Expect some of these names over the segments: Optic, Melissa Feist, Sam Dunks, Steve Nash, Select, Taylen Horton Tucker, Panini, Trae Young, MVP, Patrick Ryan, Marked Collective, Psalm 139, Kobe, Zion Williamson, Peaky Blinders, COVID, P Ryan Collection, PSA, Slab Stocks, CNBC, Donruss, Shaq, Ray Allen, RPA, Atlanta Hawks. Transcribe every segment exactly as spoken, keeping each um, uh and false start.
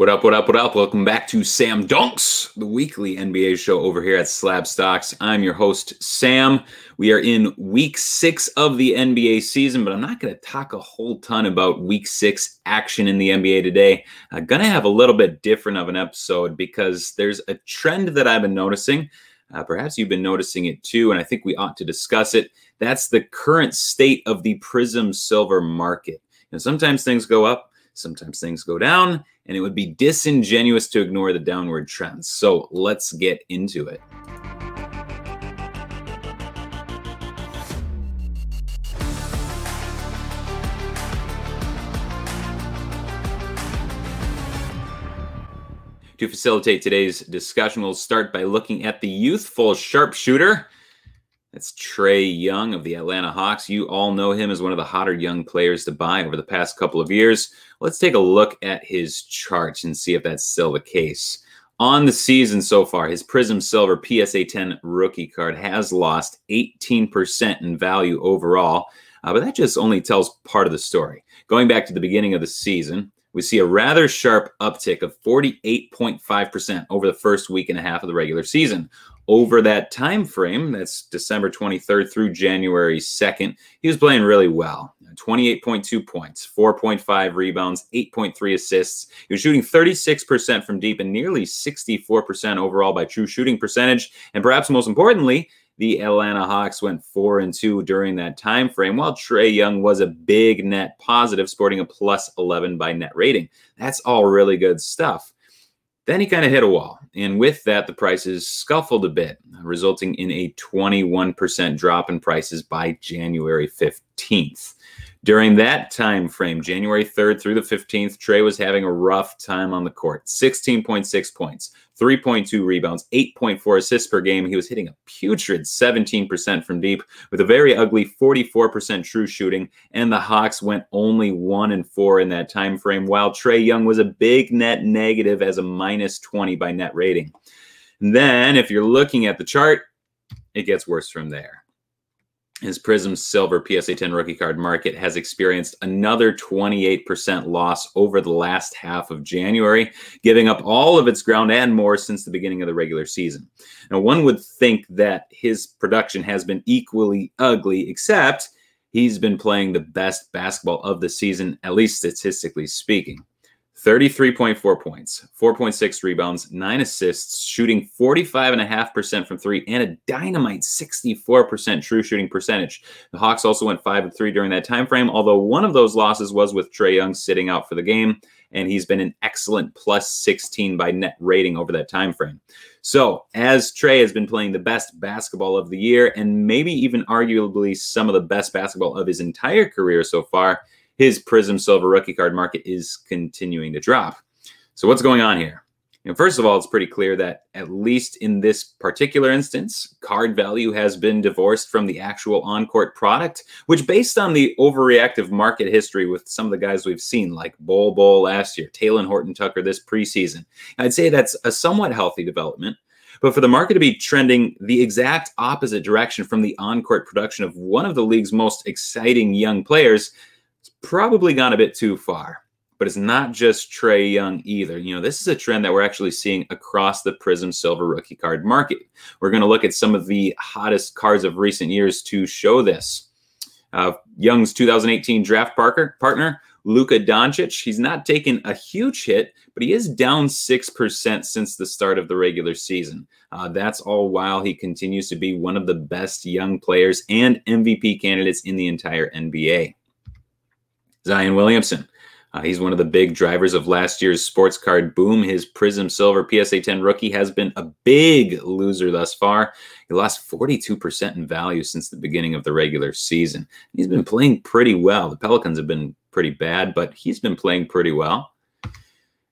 What up, what up, what up? Welcome back to Sam Dunks, the weekly N B A show over here at Slab Stocks. I'm your host, Sam. We are in week six of the N B A season, but I'm not going to talk a whole ton about week six action in the N B A today. I'm going to have a little bit different of an episode because there's a trend that I've been noticing. Uh, perhaps you've been noticing it too, and I think we ought to discuss it. That's the current state of the Prizm Silver market. And sometimes things go up. Sometimes things go down, and it would be disingenuous to ignore the downward trends. So let's get into it. To facilitate today's discussion, we'll start by looking at the youthful sharpshooter. That's Trae Young of the Atlanta Hawks. You all know him as one of the hotter young players to buy over the past couple of years. Let's take a look at his charts and see if that's still the case. On the season so far, his Prizm Silver P S A ten rookie card has lost eighteen percent in value overall, uh, but that just only tells part of the story. Going back to the beginning of the season, we see a rather sharp uptick of forty-eight point five percent over the first week and a half of the regular season. Over that time frame, that's December twenty-third through January second, he was playing really well. twenty-eight point two points, four point five rebounds, eight point three assists. He was shooting thirty-six percent from deep and nearly sixty-four percent overall by true shooting percentage. And perhaps most importantly, the Atlanta Hawks went four and two during that time frame, while Trae Young was a big net positive, sporting a plus eleven by net rating. That's all really good stuff. Then he kind of hit a wall, and with that, the prices scuffled a bit, resulting in a twenty-one percent drop in prices by January fifteenth. During that time frame, January third through the fifteenth, Trae was having a rough time on the court. sixteen point six points, three point two rebounds, eight point four assists per game. He was hitting a putrid seventeen percent from deep with a very ugly forty-four percent true shooting, and the Hawks went only one and four in that time frame, while Trae Young was a big net negative as a minus twenty by net rating. And then, if you're looking at the chart, it gets worse from there. His Prizm Silver P S A ten rookie card market has experienced another twenty-eight percent loss over the last half of January, giving up all of its ground and more since the beginning of the regular season. Now, one would think that his production has been equally ugly, except he's been playing the best basketball of the season, at least statistically speaking. thirty-three point four points, four point six rebounds, nine assists, shooting forty-five point five percent from three, and a dynamite sixty-four percent true shooting percentage. The Hawks also went five and three during that time frame, although one of those losses was with Trae Young sitting out for the game, and he's been an excellent plus sixteen by net rating over that time frame. So, as Trae has been playing the best basketball of the year, and maybe even arguably some of the best basketball of his entire career so far, his Prizm Silver rookie card market is continuing to drop. So what's going on here? You know, first of all, it's pretty clear that, at least in this particular instance, card value has been divorced from the actual on-court product, which, based on the overreactive market history with some of the guys we've seen, like Bol Bol last year, Taylen Horton Tucker this preseason, I'd say that's a somewhat healthy development. But for the market to be trending the exact opposite direction from the on-court production of one of the league's most exciting young players, it's probably gone a bit too far. But it's not just Trae Young either. You know, this is a trend that we're actually seeing across the Prizm Silver rookie card market. We're going to look at some of the hottest cards of recent years to show this. Uh, Young's two thousand eighteen draft parker, partner, Luka Doncic, he's not taken a huge hit, but he is down six percent since the start of the regular season. Uh, that's all while he continues to be one of the best young players and M V P candidates in the entire N B A. Zion Williamson, uh, he's one of the big drivers of last year's sports card boom. His Prizm Silver P S A ten rookie has been a big loser thus far. He lost forty-two percent in value since the beginning of the regular season. He's been playing pretty well. The Pelicans have been pretty bad, but he's been playing pretty well.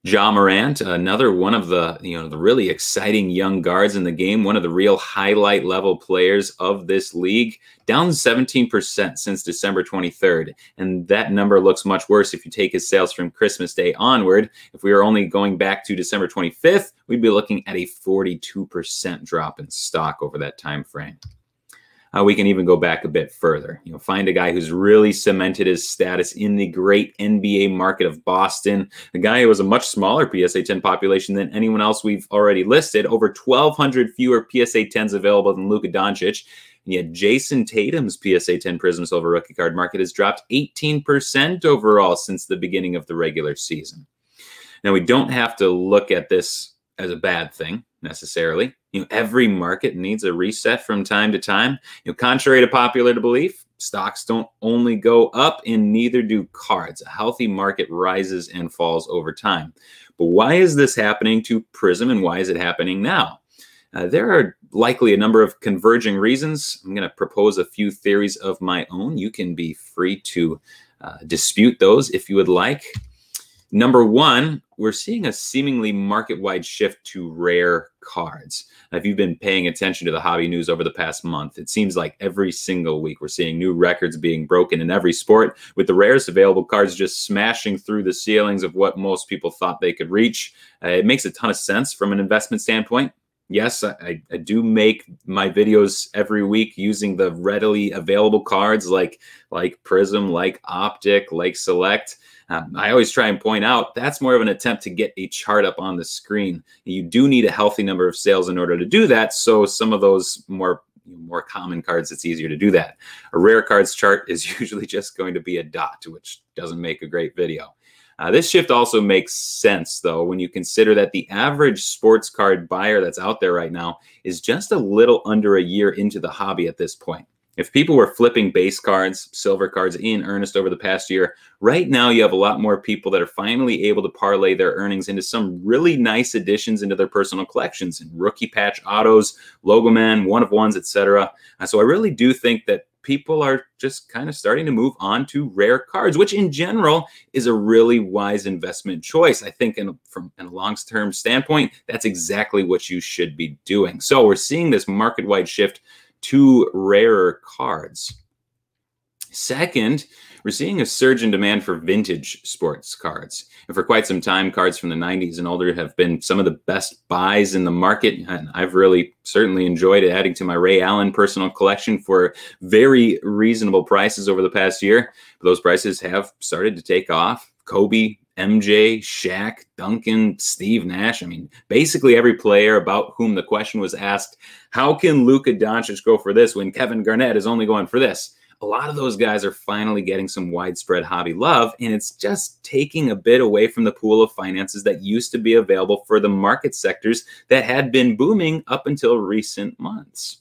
Ja Morant, another one of the, you know, the really exciting young guards in the game, one of the real highlight level players of this league, down seventeen percent since December twenty-third. And that number looks much worse if you take his sales from Christmas Day onward. If we were only going back to December twenty-fifth, we'd be looking at a forty-two percent drop in stock over that time frame. Uh, we can even go back a bit further. You know, find a guy who's really cemented his status in the great N B A market of Boston. A guy who was a much smaller P S A ten population than anyone else we've already listed. Over twelve hundred fewer P S A tens available than Luka Doncic. And yet Jason Tatum's P S A ten Prizm Silver rookie card market has dropped eighteen percent overall since the beginning of the regular season. Now, we don't have to look at this as a bad thing necessarily. You know, every market needs a reset from time to time. You know, contrary to popular belief, stocks don't only go up and neither do cards. A healthy market rises and falls over time. But why is this happening to Prizm and why is it happening now? Uh, there are likely a number of converging reasons. I'm going to propose a few theories of my own. You can be free to uh, dispute those if you would like. Number one, we're seeing a seemingly market-wide shift to rare cards. Now, if you've been paying attention to the hobby news over the past month, it seems like every single week we're seeing new records being broken in every sport, with the rarest available cards just smashing through the ceilings of what most people thought they could reach. Uh, it makes a ton of sense from an investment standpoint. Yes, I, I do make my videos every week using the readily available cards like like Prizm, like Optic, like Select. Um, I always try and point out that's more of an attempt to get a chart up on the screen. You do need a healthy number of sales in order to do that. So some of those more more common cards, it's easier to do that. A rare cards chart is usually just going to be a dot, which doesn't make a great video. Uh, this shift also makes sense, though, when you consider that the average sports card buyer that's out there right now is just a little under a year into the hobby at this point. If people were flipping base cards, silver cards in earnest over the past year, right now you have a lot more people that are finally able to parlay their earnings into some really nice additions into their personal collections in rookie patch autos, logo man, one of ones, et cetera. Uh, so I really do think that people are just kind of starting to move on to rare cards, which in general is a really wise investment choice. I think in, from a long-term standpoint, that's exactly what you should be doing. So we're seeing this market-wide shift to rarer cards. Second, we're seeing a surge in demand for vintage sports cards. And for quite some time, cards from the nineties and older have been some of the best buys in the market. And I've really certainly enjoyed adding to my Ray Allen personal collection for very reasonable prices over the past year. But those prices have started to take off. Kobe, M J, Shaq, Duncan, Steve Nash. I mean, basically every player about whom the question was asked, how can Luka Doncic go for this when Kevin Garnett is only going for this? A lot of those guys are finally getting some widespread hobby love, and it's just taking a bit away from the pool of finances that used to be available for the market sectors that had been booming up until recent months.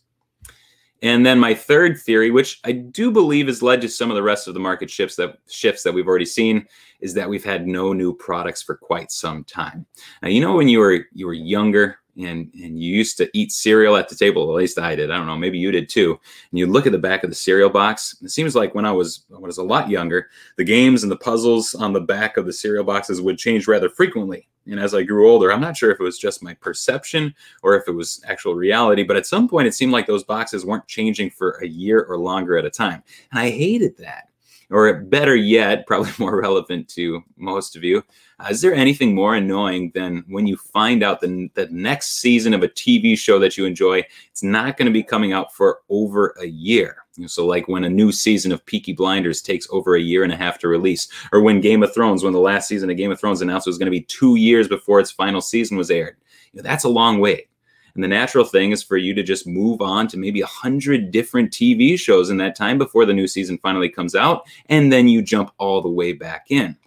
And then my third theory, which I do believe has led to some of the rest of the market shifts that shifts that we've already seen, is that we've had no new products for quite some time. Now, you know, when you were you were younger, And, and you used to eat cereal at the table, at least I did. I don't know, maybe you did too. And you look at the back of the cereal box. It seems like when I was when I was a lot younger, the games and the puzzles on the back of the cereal boxes would change rather frequently. And as I grew older, I'm not sure if it was just my perception or if it was actual reality, but at some point it seemed like those boxes weren't changing for a year or longer at a time. And I hated that. Or better yet, probably more relevant to most of you, uh, is there anything more annoying than when you find out the, the next season of a T V show that you enjoy, it's not going to be coming out for over a year? So like when a new season of Peaky Blinders takes over a year and a half to release, or when Game of Thrones, when the last season of Game of Thrones announced it was going to be two years before its final season was aired. You know, that's a long wait. And the natural thing is for you to just move on to maybe one hundred different T V shows in that time before the new season finally comes out, and then you jump all the way back in.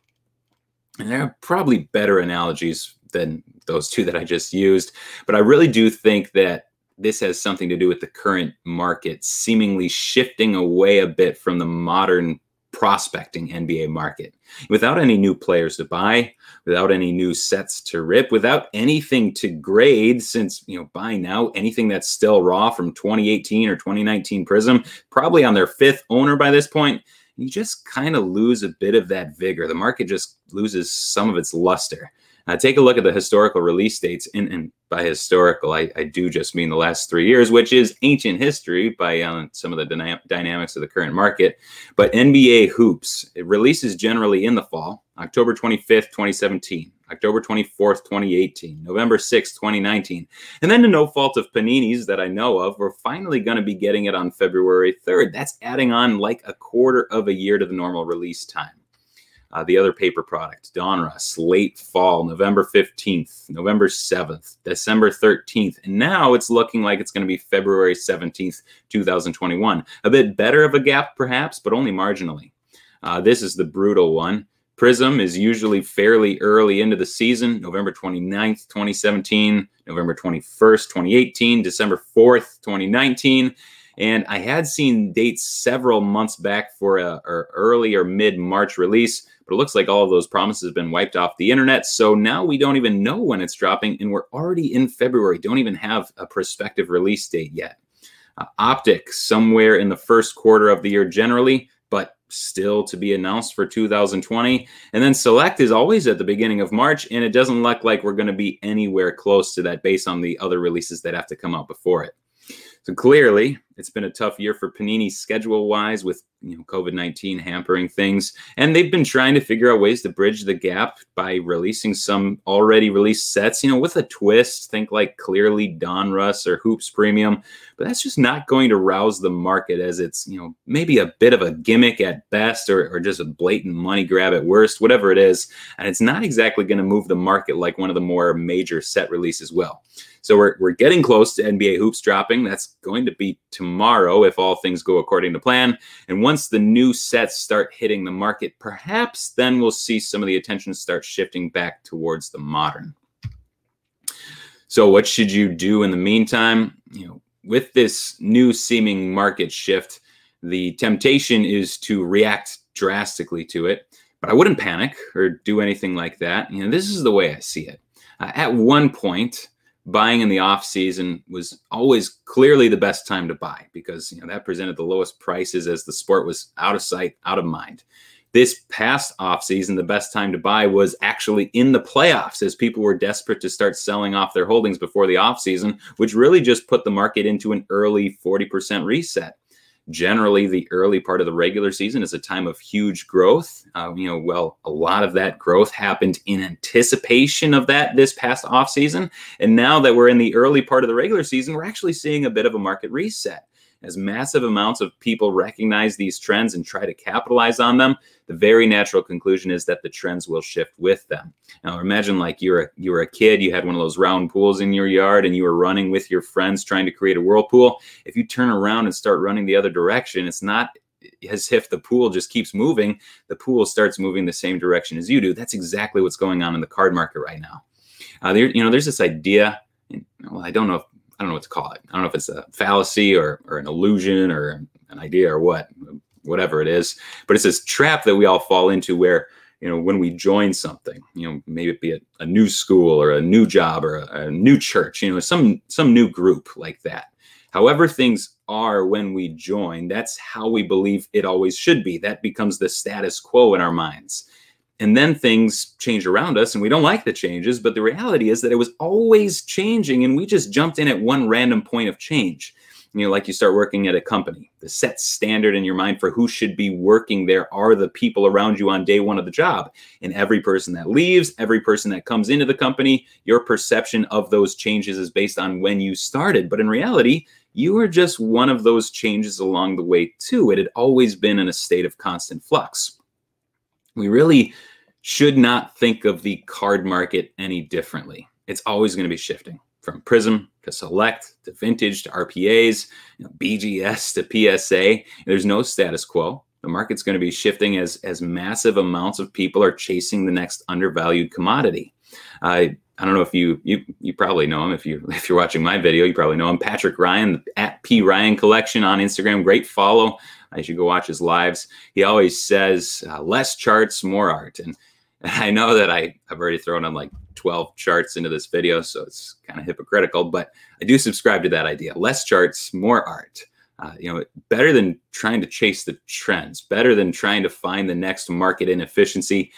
And there are probably better analogies than those two that I just used, but I really do think that this has something to do with the current market seemingly shifting away a bit from the modern prospecting N B A market. Without any new players to buy, without any new sets to rip, without anything to grade, since, you know, by now, anything that's still raw from twenty eighteen or twenty nineteen Prizm, probably on their fifth owner by this point, you just kind of lose a bit of that vigor. The market just loses some of its luster. Uh, take a look at the historical release dates, and, and by historical, I, I do just mean the last three years, which is ancient history by um, some of the dyna- dynamics of the current market. But N B A Hoops, it releases generally in the fall, October twenty-fifth, twenty seventeen, October twenty-fourth, twenty eighteen, November sixth, twenty nineteen. And then to no fault of Panini's that I know of, we're finally going to be getting it on February third. That's adding on like a quarter of a year to the normal release time. Uh, the other paper product, Donruss, late fall, November fifteenth, November seventh, December thirteenth. And now it's looking like it's going to be February seventeenth, twenty twenty-one. A bit better of a gap, perhaps, but only marginally. Uh, this is the brutal one. Prizm is usually fairly early into the season, November twenty-ninth, twenty seventeen, November twenty-first, twenty eighteen, December fourth, twenty nineteen. And I had seen dates several months back for a, a early or mid-March release, but it looks like all of those promises have been wiped off the internet. So now we don't even know when it's dropping, and we're already in February. Don't even have a prospective release date yet. Uh, Optic, somewhere in the first quarter of the year generally, but still to be announced for two thousand twenty. And then Select is always at the beginning of March, and it doesn't look like we're going to be anywhere close to that based on the other releases that have to come out before it. So clearly, it's been a tough year for Panini schedule-wise with, you know, COVID nineteen hampering things. And they've been trying to figure out ways to bridge the gap by releasing some already released sets, you know, with a twist. Think like clearly Donruss or Hoops Premium. But that's just not going to rouse the market, as it's, you know, maybe a bit of a gimmick at best, or, or just a blatant money grab at worst, whatever it is. And it's not exactly going to move the market like one of the more major set releases will. So we're we're getting close to N B A Hoops dropping. That's going to be tomorrow if all things go according to plan. And once the new sets start hitting the market, perhaps then we'll see some of the attention start shifting back towards the modern. So what should you do in the meantime? You know, with this new seeming market shift, the temptation is to react drastically to it. But I wouldn't panic or do anything like that. You know, this is the way I see it. Uh, at one point, buying in the off season was always clearly the best time to buy, because, you know, that presented the lowest prices as the sport was out of sight, out of mind. This past off season, the best time to buy was actually in the playoffs, as people were desperate to start selling off their holdings before the off season, which really just put the market into an early forty percent reset. Generally, the early part of the regular season is a time of huge growth. Uh, you know, well, a lot of that growth happened in anticipation of that this past offseason. And now that we're in the early part of the regular season, we're actually seeing a bit of a market reset. As massive amounts of people recognize these trends and try to capitalize on them, the very natural conclusion is that the trends will shift with them. Now, imagine like you're a, you were a kid, you had one of those round pools in your yard, and you were running with your friends trying to create a whirlpool. If you turn around and start running the other direction, it's not as if the pool just keeps moving. The pool starts moving the same direction as you do. That's exactly what's going on in the card market right now. Uh, there, you know, there's this idea, and, well, I don't know if I don't know what to call it. I don't know if it's a fallacy or, or an illusion or an idea or what, whatever it is. But it's this trap that we all fall into where, you know, when we join something, you know, maybe it be a, a new school or a new job or a, a new church, you know, some some new group like that. However things are when we join, that's how we believe it always should be. That becomes the status quo in our minds. And then things change around us, and we don't like the changes, but the reality is that it was always changing, and we just jumped in at one random point of change. You know, like you start working at a company, the set standard in your mind for who should be working there are the people around you on day one of the job. And every person that leaves, every person that comes into the company, your perception of those changes is based on when you started. But in reality, you are just one of those changes along the way too. It had always been in a state of constant flux. We really should not think of the card market any differently. It's always going to be shifting from Prizm to Select to Vintage to R P As, you know, B G S to P S A. There's no status quo. The market's going to be shifting as, as massive amounts of people are chasing the next undervalued commodity. Uh, I don't know if you, you you probably know him. If, you, if you're watching my video, you probably know him. Patrick Ryan, at P Ryan Collection on Instagram. Great follow. I should go watch his lives. He always says, uh, less charts, more art. And I know that I, I've already thrown on like twelve charts into this video, so it's kind of hypocritical, but I do subscribe to that idea. Less charts, more art. Uh, you know, better than trying to chase the trends, better than trying to find the next market inefficiency.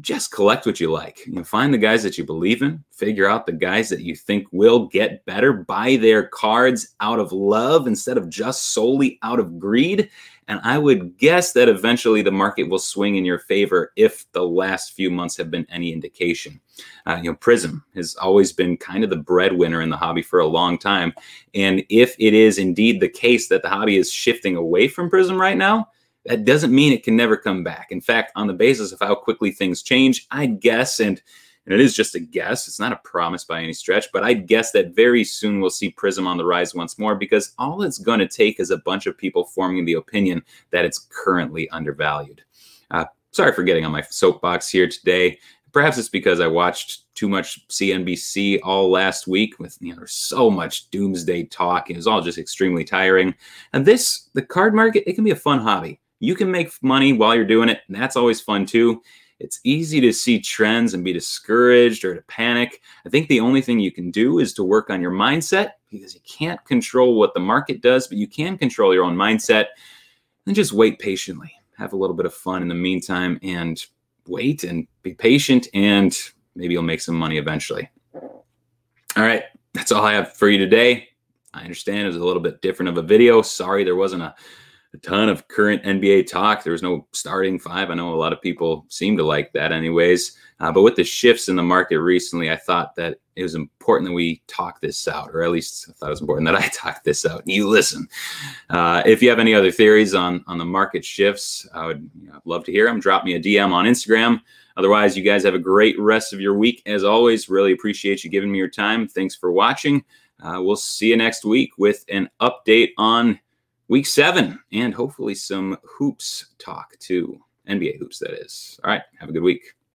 just collect what you like. You know, find the guys that you believe in, figure out the guys that you think will get better, buy their cards out of love instead of just solely out of greed. And I would guess that eventually the market will swing in your favor if the last few months have been any indication. Uh, you know, Prizm has always been kind of the breadwinner in the hobby for a long time. And if it is indeed the case that the hobby is shifting away from Prizm right now, that doesn't mean it can never come back. In fact, on the basis of how quickly things change, I'd guess, and, and it is just a guess, it's not a promise by any stretch, but I'd guess that very soon we'll see Prizm on the rise once more, because all it's going to take is a bunch of people forming the opinion that it's currently undervalued. Uh, sorry for getting on my soapbox here today. Perhaps it's because I watched too much C N B C all last week with, you know, there's so much doomsday talk. It was all just extremely tiring. And this, the card market, it can be a fun hobby. You can make money while you're doing it, and that's always fun too. It's easy to see trends and be discouraged or to panic. I think the only thing you can do is to work on your mindset, because you can't control what the market does, but you can control your own mindset. And just wait patiently. Have a little bit of fun in the meantime, and wait and be patient, and maybe you'll make some money eventually. All right, that's all I have for you today. I understand it was a little bit different of a video. Sorry there wasn't a A ton of current N B A talk. There was no starting five. I know a lot of people seem to like that anyways. Uh, but with the shifts in the market recently, I thought that it was important that we talk this out, or at least I thought it was important that I talk this out. You listen. Uh, if you have any other theories on, on the market shifts, I would you know, love to hear them. Drop me a D M on Instagram. Otherwise, you guys have a great rest of your week. As always, really appreciate you giving me your time. Thanks for watching. Uh, we'll see you next week with an update on Week seven, and hopefully some hoops talk too. N B A hoops, that is. All right, have a good week.